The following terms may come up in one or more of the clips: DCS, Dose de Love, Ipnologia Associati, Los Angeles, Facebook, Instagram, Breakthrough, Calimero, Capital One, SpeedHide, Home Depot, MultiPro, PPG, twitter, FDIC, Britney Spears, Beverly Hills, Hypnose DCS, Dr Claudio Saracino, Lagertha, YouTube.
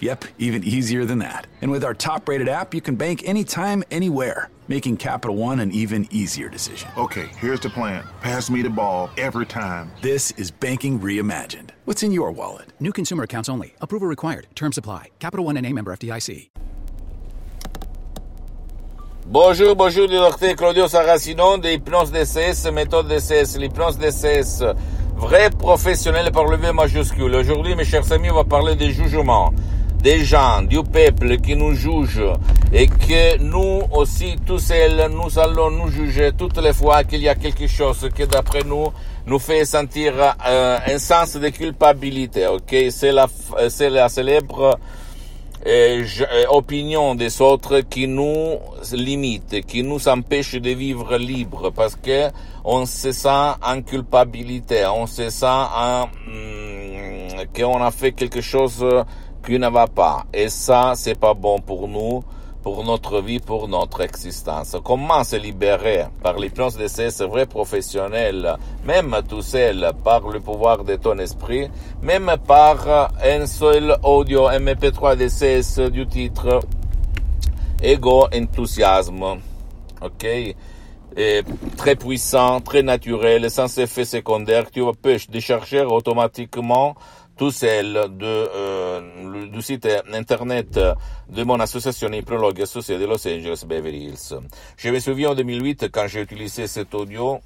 Yep, even easier than that. And with our top-rated app, you can bank anytime, anywhere, making Capital One an even easier decision. Okay, here's the plan. Pass me the ball every time. This is banking reimagined. What's in your wallet? New consumer accounts only. Approval required. Terms apply. Capital One N.A. member FDIC. Bonjour, bonjour, Dr Claudio Saracino de Hypnose DCS, méthode DCS, l'hypnose DCS, vrai professionnel par le V majuscule. Aujourd'hui, mes chers amis, on va parler des jugements, des gens, du peuple qui nous juge et que nous aussi, tous seuls, nous allons nous juger toutes les fois qu'il y a quelque chose qui, d'après nous, nous fait sentir un sens de culpabilité, ok? C'est la célèbre opinion des autres qui nous limite, qui nous empêche de vivre libre parce que on se sent en culpabilité, on se sent qu'on a fait quelque chose qui ne va pas. Et ça, c'est pas bon pour nous, pour notre vie, pour notre existence. Comment se libérer par l'hypnose de ces vrais professionnels, même tout seul, par le pouvoir de ton esprit, même par un seul audio MP3 DCS du titre Ego Enthousiasme. Ok? Et très puissant, très naturel, sans effet secondaire, tu empêches de chercher automatiquement tout seul du site internet de mon association Ipnologia Associati de Los Angeles, Beverly Hills. Je me souviens en 2008, quand j'ai utilisé cet audio,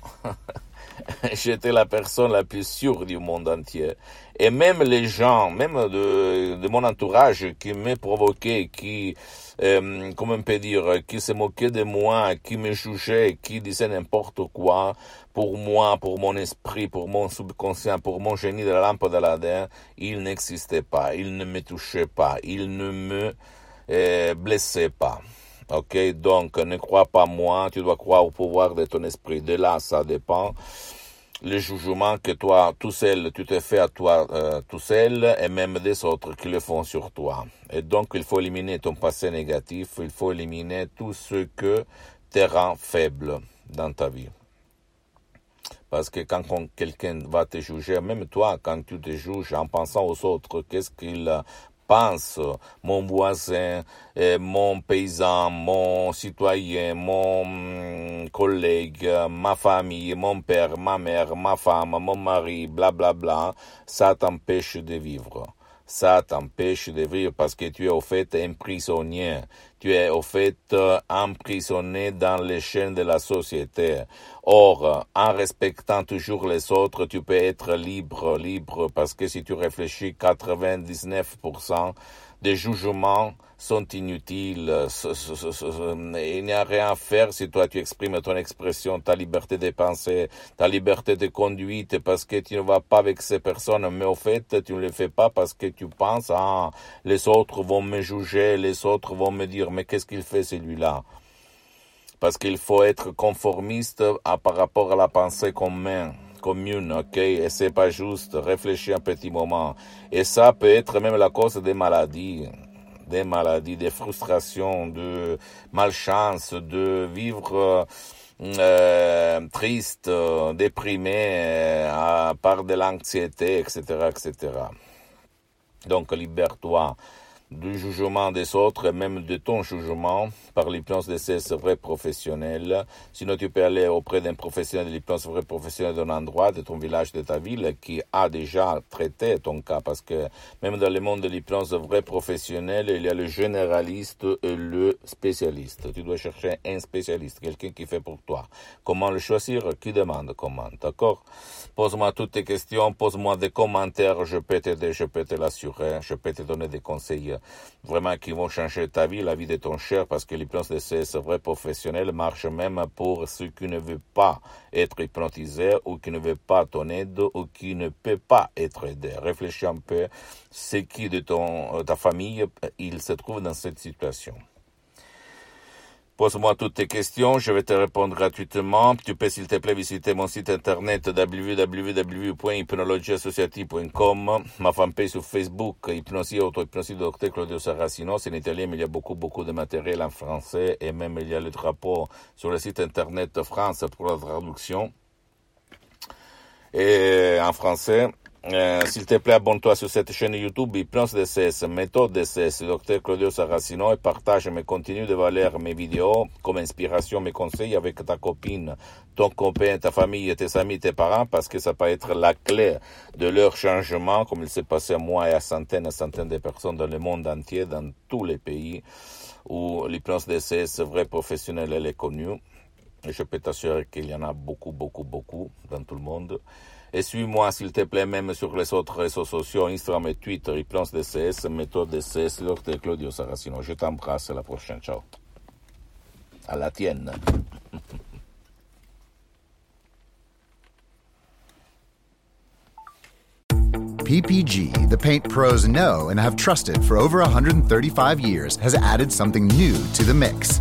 j'étais la personne la plus sûre du monde entier. Et même les gens, même de mon entourage qui me provoquaient, qui, comment on peut dire, qui se moquaient de moi, qui me jugeaient, qui disaient n'importe quoi, pour moi, pour mon esprit, pour mon subconscient, pour mon génie de la lampe d'Aladin, il n'existait pas, il ne me touchait pas, il ne me blessait pas. Ok, donc ne crois pas moi, tu dois croire au pouvoir de ton esprit. De là, ça dépend. Le jugement que toi, tout seul, tu te fais à toi tout seul et même des autres qui le font sur toi. Et donc, il faut éliminer ton passé négatif, il faut éliminer tout ce que te rend faible dans ta vie. Parce que quand quelqu'un va te juger, même toi, quand tu te juges en pensant aux autres, qu'est-ce qu'il pense, mon voisin, mon paysan, mon citoyen, mon collègue, ma famille, mon père, ma mère, ma femme, mon mari, blablabla, bla, bla, ça t'empêche de vivre. Ça t'empêche de vivre parce que tu es au fait un prisonnier. Tu es au fait emprisonné dans les chaînes de la société. Or, en respectant toujours les autres, tu peux être libre, parce que si tu réfléchis, 99% des jugements sont inutiles. Il n'y a rien à faire si toi tu exprimes ton expression, ta liberté de penser, ta liberté de conduite, parce que tu ne vas pas avec ces personnes, mais au fait, tu ne le fais pas parce que tu penses, ah, les autres vont me juger, les autres vont me dire, mais qu'est-ce qu'il fait celui-là? Parce qu'il faut être conformiste par rapport à la pensée commune, ok? Et c'est pas juste, réfléchis un petit moment. Et ça peut être même la cause des maladies, des frustrations, de malchance, de vivre triste, déprimé, par de l'anxiété, etc., etc. Donc, libère-toi du jugement des autres, même de ton jugement, par l'hypnose de ces vrais professionnels. Sinon, tu peux aller auprès d'un professionnel de l'hypnose, vrai professionnel d'un endroit, de ton village, de ta ville, qui a déjà traité ton cas, parce que même dans le monde de l'hypnose, vrai professionnel, il y a le généraliste et le spécialiste. Tu dois chercher un spécialiste, quelqu'un qui fait pour toi. Comment le choisir? Qui demande comment, d'accord? Pose-moi toutes tes questions, pose-moi des commentaires, je peux t'aider, je peux te l'assurer, je peux te donner des conseils vraiment qui vont changer ta vie, la vie de ton cher, parce que l'hypnose de ces vrais professionnels marche même pour ceux qui ne veulent pas être hypnotisés ou qui ne veulent pas ton aide ou qui ne peuvent pas être aidés. Réfléchis un peu ce qui de ta famille il se trouve dans cette situation. Pose-moi toutes tes questions, je vais te répondre gratuitement. Tu peux, s'il te plaît, visiter mon site internet www.hypnologiaassociati.com, ma fanpage sur Facebook, Hypnosie, auto-hypnosie, Dr Claudio Saracino. C'est en italien, mais il y a beaucoup de matériel en français, et même il y a le drapeau sur le site internet de France pour la traduction, et en français. S'il te plaît, abonne-toi sur cette chaîne YouTube Hypnose DCS, méthode DCS, Dr Claudio Saracino, et partage mes contenus de valeur, mes vidéos comme inspiration, mes conseils avec ta copine, ton copain, ta famille, tes amis, tes parents, parce que ça peut être la clé de leur changement, comme il s'est passé à moi et à centaines de personnes dans le monde entier, dans tous les pays où l'hypnose DCS vrai professionnel elle est connue. Et je peux t'assurer qu'il y en a beaucoup dans tout le monde. Et suis-moi, s'il te plaît, même sur les autres réseaux sociaux, Instagram et Twitter, Hypnose DCS, méthode DCS, Dr Claudio Saracino. Je t'embrasse, à la prochaine, ciao. À la tienne. PPG, the paint pros know and have trusted for over 135 years, has added something new to the mix.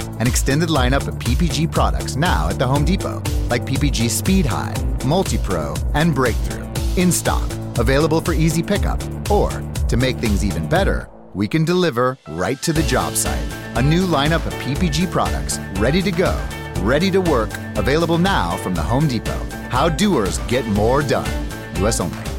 An extended lineup of PPG products now at the Home Depot, like PPG SpeedHide, MultiPro, and Breakthrough. In stock, available for easy pickup, or, to make things even better, we can deliver right to the job site. A new lineup of PPG products, ready to go, ready to work, available now from the Home Depot. How doers get more done. U.S. only.